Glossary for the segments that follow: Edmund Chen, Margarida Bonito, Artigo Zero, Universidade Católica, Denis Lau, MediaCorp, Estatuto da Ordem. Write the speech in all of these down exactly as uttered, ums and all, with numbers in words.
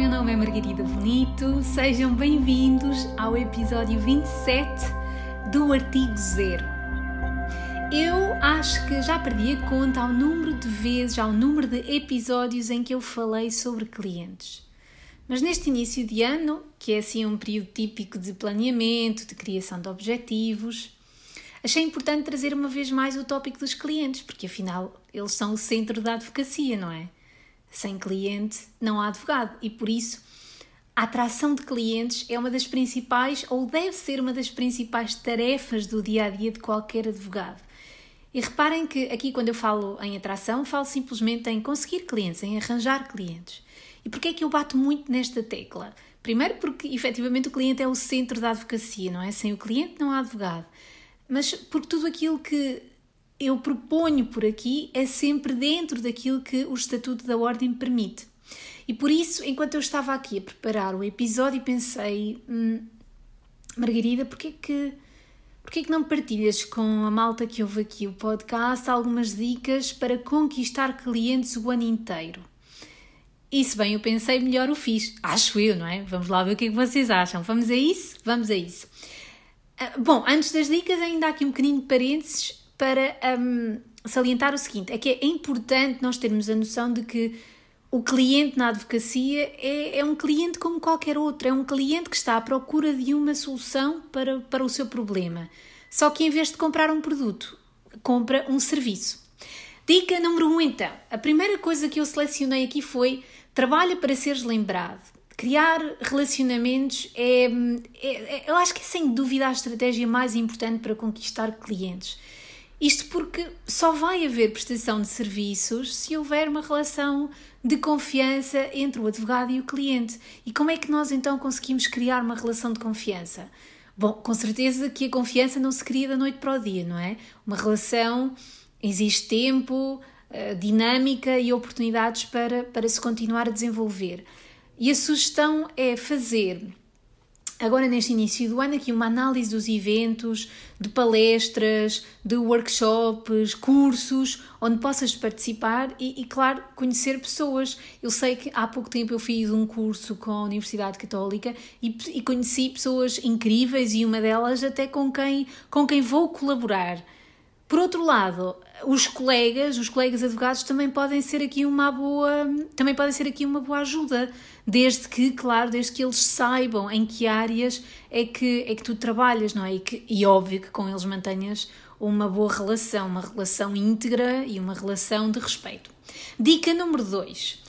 meu nome é Margarida Bonito, sejam bem-vindos ao episódio vinte e sete do Artigo Zero. Eu acho que já perdi a conta ao número de vezes, ao número de episódios em que eu falei sobre clientes. Mas neste início de ano, que é assim um período típico de planeamento, de criação de objetivos, achei importante trazer uma vez mais o tópico dos clientes, porque afinal eles são o centro da advocacia, não é? Sem cliente não há advogado e por isso a atração de clientes é uma das principais ou deve ser uma das principais tarefas do dia-a-dia de qualquer advogado. E reparem que aqui quando eu falo em atração falo simplesmente em conseguir clientes, em arranjar clientes. E porquê é que eu bato muito nesta tecla? Primeiro porque efetivamente o cliente é o centro da advocacia, não é? Sem o cliente não há advogado. Mas porque tudo aquilo que eu proponho por aqui é sempre dentro daquilo que o Estatuto da Ordem permite. E por isso, enquanto eu estava aqui a preparar o episódio, pensei, hum, Margarida, porquê que, porquê que não partilhas com a malta que ouve aqui o podcast algumas dicas para conquistar clientes o ano inteiro? E se bem eu pensei, melhor o fiz. Acho eu, não é? Vamos lá ver o que é que vocês acham. Vamos a isso? Vamos a isso. Bom, antes das dicas, ainda há aqui um bocadinho de parênteses para um, salientar o seguinte, é que é importante nós termos a noção de que o cliente na advocacia é, é um cliente como qualquer outro, é um cliente que está à procura de uma solução para, para o seu problema, só que em vez de comprar um produto, compra um serviço. Dica número um, então, a primeira coisa que eu selecionei aqui foi trabalha para seres lembrado. Criar relacionamentos é, é, é, eu acho que é sem dúvida a estratégia mais importante para conquistar clientes. Isto porque só vai haver prestação de serviços se houver uma relação de confiança entre o advogado e o cliente. E como é que nós então conseguimos criar uma relação de confiança? Bom, com certeza que a confiança não se cria da noite para o dia, não é? Uma relação exige tempo, dinâmica e oportunidades para, para se continuar a desenvolver. E a sugestão é fazer... Agora, neste início do ano, aqui uma análise dos eventos, de palestras, de workshops, cursos, onde possas participar e, e, claro, conhecer pessoas. Eu sei que há pouco tempo eu fiz um curso com a Universidade Católica e, e conheci pessoas incríveis e uma delas até com quem, com quem vou colaborar. Por outro lado, os colegas, os colegas advogados também podem ser aqui uma boa, também podem ser aqui uma boa ajuda, desde que, claro, desde que eles saibam em que áreas é que, é que tu trabalhas, não é? E, que, e óbvio que com eles mantenhas uma boa relação, uma relação íntegra e uma relação de respeito. Dica número dois,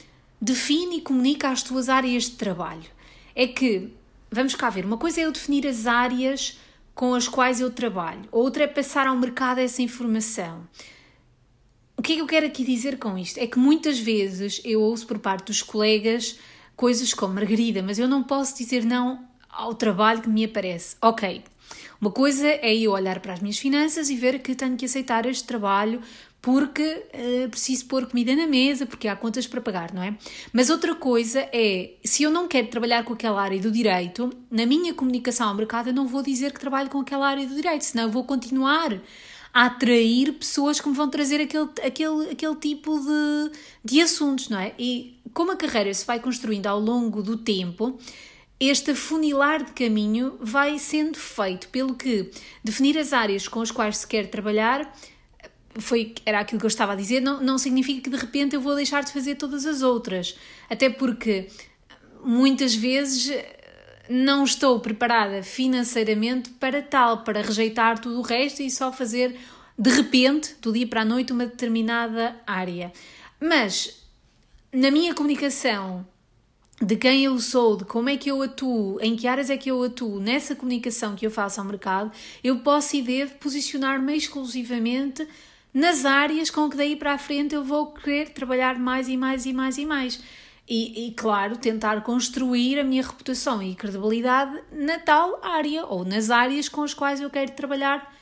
define e comunica as tuas áreas de trabalho. É que, vamos cá ver, uma coisa é eu definir as áreas com as quais eu trabalho. Outra é passar ao mercado essa informação. O que é que eu quero aqui dizer com isto? É que muitas vezes eu ouço por parte dos colegas coisas como Margarida, mas eu não posso dizer não ao trabalho que me aparece. Ok, uma coisa é eu olhar para as minhas finanças e ver que tenho que aceitar este trabalho porque uh, preciso pôr comida na mesa, porque há contas para pagar, não é? Mas outra coisa é, se eu não quero trabalhar com aquela área do direito, na minha comunicação ao mercado eu não vou dizer que trabalho com aquela área do direito, senão eu vou continuar a atrair pessoas que me vão trazer aquele, aquele, aquele tipo de, de assuntos, não é? E como a carreira se vai construindo ao longo do tempo, este afunilar de caminho vai sendo feito, pelo que definir as áreas com as quais se quer trabalhar... Foi, era aquilo que eu estava a dizer, não, não significa que de repente eu vou deixar de fazer todas as outras, até porque muitas vezes não estou preparada financeiramente para tal, para rejeitar tudo o resto e só fazer de repente, do dia para a noite, uma determinada área. Mas na minha comunicação de quem eu sou, de como é que eu atuo, em que áreas é que eu atuo, nessa comunicação que eu faço ao mercado, eu posso e devo posicionar-me exclusivamente nas áreas com que daí para a frente eu vou querer trabalhar mais e mais e mais e mais. E, e claro, tentar construir a minha reputação e credibilidade na tal área ou nas áreas com as quais eu quero trabalhar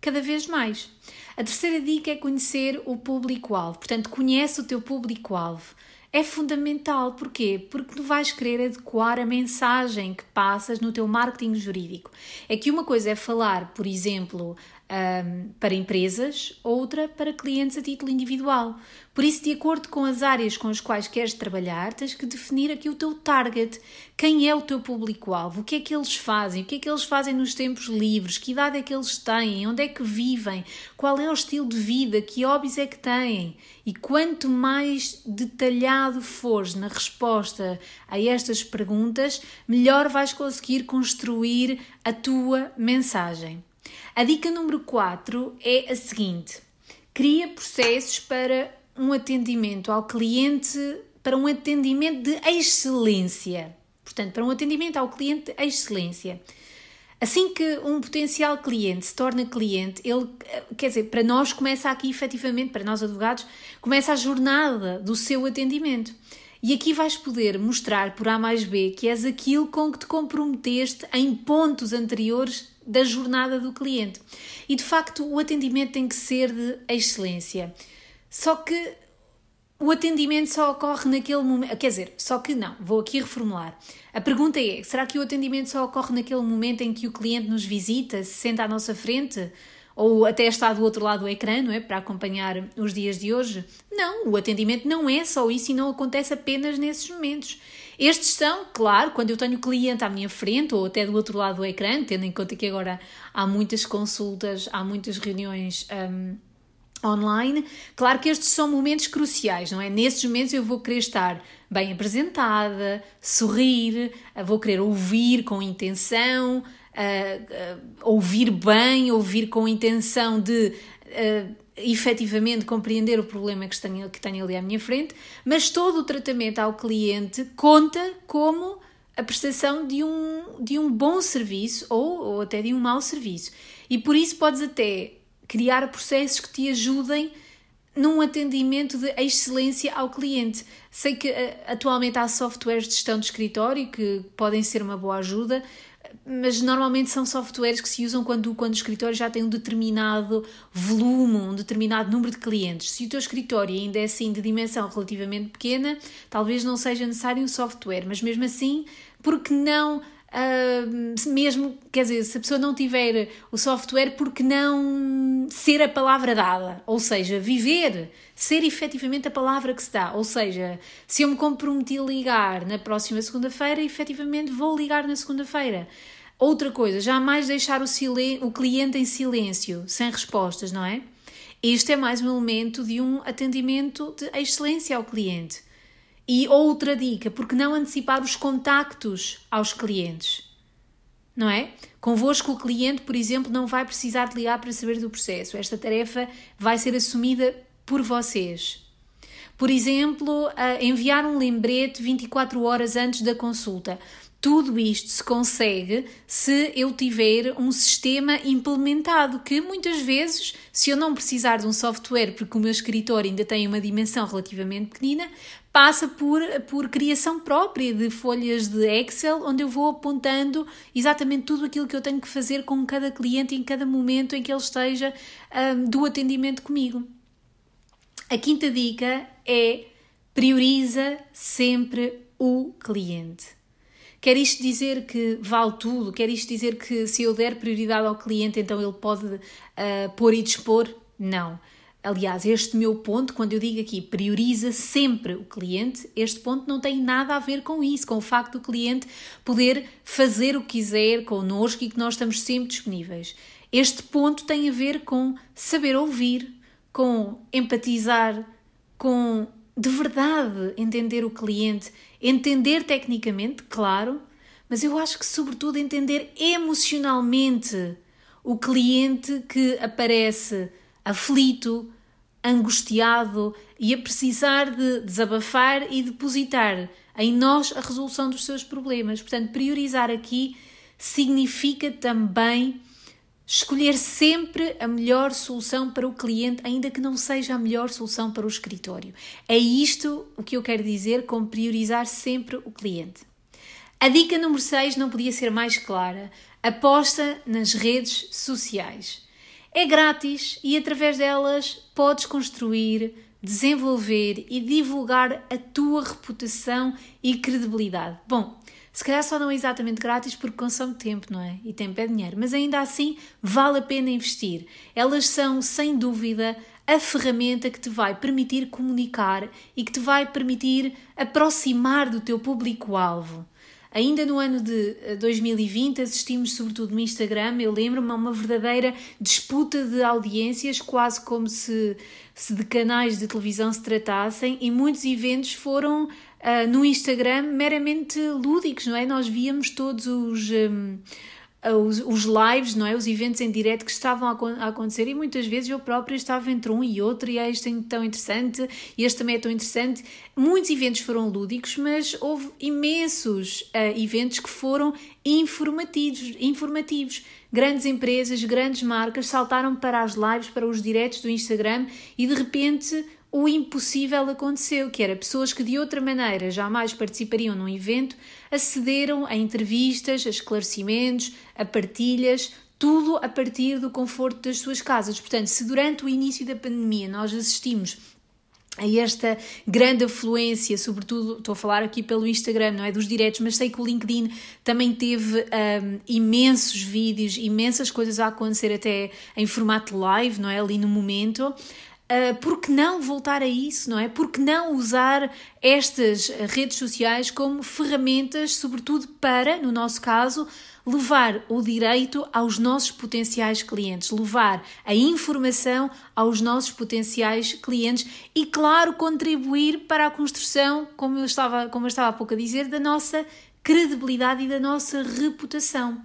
cada vez mais. A terceira dica é conhecer o público-alvo. Portanto, conhece o teu público-alvo. É fundamental. Porquê? Porque tu vais querer adequar a mensagem que passas no teu marketing jurídico. É que uma coisa é falar, por exemplo, um, para empresas, outra para clientes a título individual. Por isso, de acordo com as áreas com as quais queres trabalhar, tens que definir aqui o teu target, quem é o teu público-alvo, o que é que eles fazem, o que é que eles fazem nos tempos livres, que idade é que eles têm, onde é que vivem, qual é o estilo de vida, que hobbies é que têm. E quanto mais detalhado fores na resposta a estas perguntas, melhor vais conseguir construir a tua mensagem. A dica número quatro é a seguinte: cria processos para um atendimento ao cliente, para um atendimento de excelência. Portanto, para um atendimento ao cliente de excelência. Assim que um potencial cliente se torna cliente, ele, quer dizer, para nós começa aqui efetivamente, para nós advogados, começa a jornada do seu atendimento. E aqui vais poder mostrar por A mais B que és aquilo com que te comprometeste em pontos anteriores da jornada do cliente. E de facto o atendimento tem que ser de excelência. Só que o atendimento só ocorre naquele momento, quer dizer, só que não, vou aqui reformular. A pergunta é, será que o atendimento só ocorre naquele momento em que o cliente nos visita, se senta à nossa frente ou até está do outro lado do ecrã, não é? Para acompanhar os dias de hoje? Não, o atendimento não é só isso e não acontece apenas nesses momentos. Estes são, claro, quando eu tenho o cliente à minha frente ou até do outro lado do ecrã, tendo em conta que agora há muitas consultas, há muitas reuniões um, online, claro que estes são momentos cruciais, não é? Nesses momentos eu vou querer estar bem apresentada, sorrir, vou querer ouvir com intenção, uh, uh, ouvir bem, ouvir com intenção de uh, efetivamente compreender o problema que tenho, que tenho ali à minha frente, mas todo o tratamento ao cliente conta como a prestação de um, de um bom serviço ou, ou até de um mau serviço. E por isso podes até criar processos que te ajudem num atendimento de excelência ao cliente. Sei que atualmente há softwares de gestão de escritório que podem ser uma boa ajuda, mas normalmente são softwares que se usam quando, quando o escritório já tem um determinado volume, um determinado número de clientes. Se o teu escritório ainda é assim de dimensão relativamente pequena, talvez não seja necessário um software, mas mesmo assim, por que não... Uh, mesmo, quer dizer, se a pessoa não tiver o software, por que não ser a palavra dada? Ou seja, viver, ser efetivamente a palavra que se dá. Ou seja, se eu me comprometi a ligar na próxima segunda-feira, efetivamente vou ligar na segunda-feira. Outra coisa, jamais deixar o, silen- o cliente em silêncio, sem respostas, não é? Este é mais um elemento de um atendimento de excelência ao cliente. E outra dica, porque não antecipar os contactos aos clientes, não é? Convosco o cliente, por exemplo, não vai precisar de ligar para saber do processo. Esta tarefa vai ser assumida por vocês. Por exemplo, enviar um lembrete vinte e quatro horas antes da consulta. Tudo isto se consegue se eu tiver um sistema implementado, que muitas vezes, se eu não precisar de um software, porque o meu escritório ainda tem uma dimensão relativamente pequenina, passa por, por criação própria de folhas de Excel, onde eu vou apontando exatamente tudo aquilo que eu tenho que fazer com cada cliente em cada momento em que ele esteja um, do atendimento comigo. A quinta dica é: prioriza sempre o cliente. Quer isto dizer que vale tudo? Quer isto dizer que se eu der prioridade ao cliente, então ele pode uh, pôr e dispor? Não. Aliás, este meu ponto, quando eu digo aqui prioriza sempre o cliente, este ponto não tem nada a ver com isso, com o facto do cliente poder fazer o que quiser connosco e que nós estamos sempre disponíveis. Este ponto tem a ver com saber ouvir, com empatizar, com de verdade entender o cliente, entender tecnicamente, claro, mas eu acho que sobretudo entender emocionalmente o cliente que aparece aflito, angustiado e a precisar de desabafar e depositar em nós a resolução dos seus problemas. Portanto, priorizar aqui significa também escolher sempre a melhor solução para o cliente, ainda que não seja a melhor solução para o escritório. É isto o que eu quero dizer com priorizar sempre o cliente. A dica número seis não podia ser mais clara. Aposta nas redes sociais. É grátis e através delas podes construir, desenvolver e divulgar a tua reputação e credibilidade. Bom, Se calhar só não é exatamente grátis porque consome tempo, não é? E tempo é dinheiro. Mas ainda assim vale a pena investir. Elas são, sem dúvida, a ferramenta que te vai permitir comunicar e que te vai permitir aproximar do teu público-alvo. Ainda no ano de dois mil e vinte assistimos, sobretudo no Instagram, eu lembro-me, a uma verdadeira disputa de audiências, quase como se, se de canais de televisão se tratassem, e muitos eventos foram uh, no Instagram meramente lúdicos, não é? Nós víamos todos os... Um, Os, os lives, não é? Os eventos em direto que estavam a, a acontecer, e muitas vezes eu própria estava entre um e outro, e ah, este é tão interessante, e este também é tão interessante. Muitos eventos foram lúdicos, mas houve imensos uh, eventos que foram informativos, informativos. Grandes empresas, grandes marcas saltaram para as lives, para os diretos do Instagram, e de repente o impossível aconteceu, que era pessoas que de outra maneira jamais participariam num evento, acederam a entrevistas, a esclarecimentos, a partilhas, tudo a partir do conforto das suas casas. Portanto, se durante o início da pandemia nós assistimos a esta grande afluência, sobretudo, estou a falar aqui pelo Instagram, não é, dos diretos, mas sei que o LinkedIn também teve um, imensos vídeos, imensas coisas a acontecer até em formato live, não é, ali no momento. Uh, por que não voltar a isso, não é? Por que não usar estas redes sociais como ferramentas, sobretudo para, no nosso caso, levar o direito aos nossos potenciais clientes, levar a informação aos nossos potenciais clientes e, claro, contribuir para a construção, como eu estava, como eu estava há pouco a dizer, da nossa credibilidade e da nossa reputação.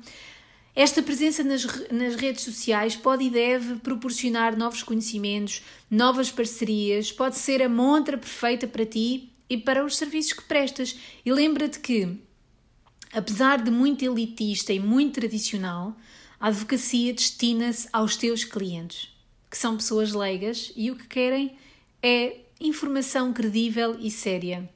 Esta presença nas, nas redes sociais pode e deve proporcionar novos conhecimentos, novas parcerias, pode ser a montra perfeita para ti e para os serviços que prestas. E lembra-te que, apesar de muito elitista e muito tradicional, a advocacia destina-se aos teus clientes, que são pessoas leigas e o que querem é informação credível e séria.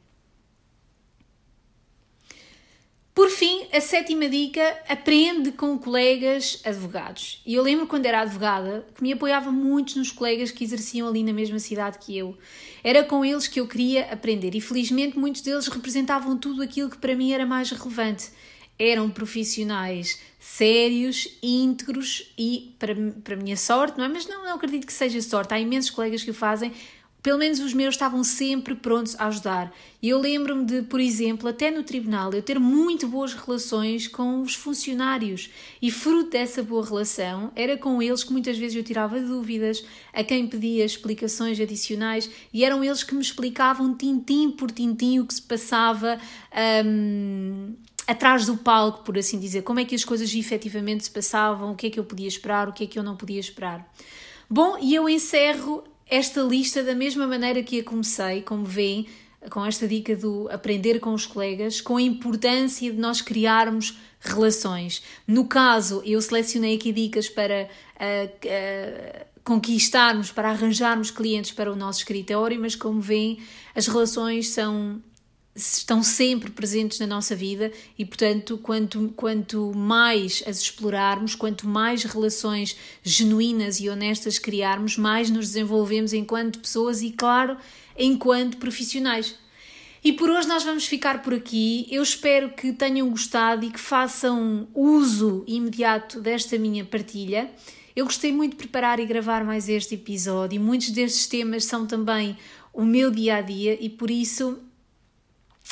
Por fim, a sétima dica, aprende com colegas advogados. E eu lembro quando era advogada que me apoiava muito nos colegas que exerciam ali na mesma cidade que eu. Era com eles que eu queria aprender e felizmente muitos deles representavam tudo aquilo que para mim era mais relevante. Eram profissionais sérios, íntegros e, para, para a minha sorte, não é? Mas não, não acredito que seja sorte, há imensos colegas que o fazem. Pelo menos os meus estavam sempre prontos a ajudar. E eu lembro-me de, por exemplo, até no tribunal, eu ter muito boas relações com os funcionários. E fruto dessa boa relação, era com eles que muitas vezes eu tirava dúvidas, a quem pedia explicações adicionais, e eram eles que me explicavam tintim por tintim o que se passava hum, atrás do palco, por assim dizer. Como é que as coisas efetivamente se passavam, o que é que eu podia esperar, o que é que eu não podia esperar. Bom, e eu encerro esta lista da mesma maneira que a comecei, como veem, com esta dica do aprender com os colegas, com a importância de nós criarmos relações. No caso, eu selecionei aqui dicas para uh, uh, conquistarmos, para arranjarmos clientes para o nosso escritório, mas como veem, as relações são, estão sempre presentes na nossa vida e, portanto, quanto, quanto mais as explorarmos, quanto mais relações genuínas e honestas criarmos, mais nos desenvolvemos enquanto pessoas e, claro, enquanto profissionais. E por hoje nós vamos ficar por aqui. Eu espero que tenham gostado e que façam uso imediato desta minha partilha. Eu gostei muito de preparar e gravar mais este episódio. Muitos destes temas são também o meu dia-a-dia e, por isso,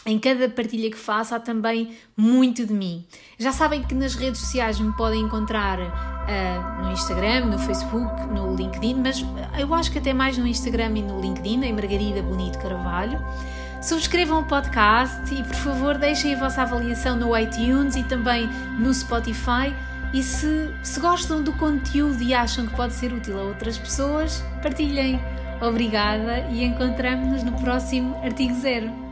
em cada partilha que faço há também muito de mim. Já sabem que nas redes sociais me podem encontrar uh, no Instagram, no Facebook, no LinkedIn, mas eu acho que até mais no Instagram e no LinkedIn, em Margarida Bonito Carvalho. Subscrevam o podcast e, por favor, deixem a vossa avaliação no iTunes e também no Spotify. E se, se gostam do conteúdo e acham que pode ser útil a outras pessoas, partilhem. Obrigada e encontramo-nos no próximo Artigo Zero.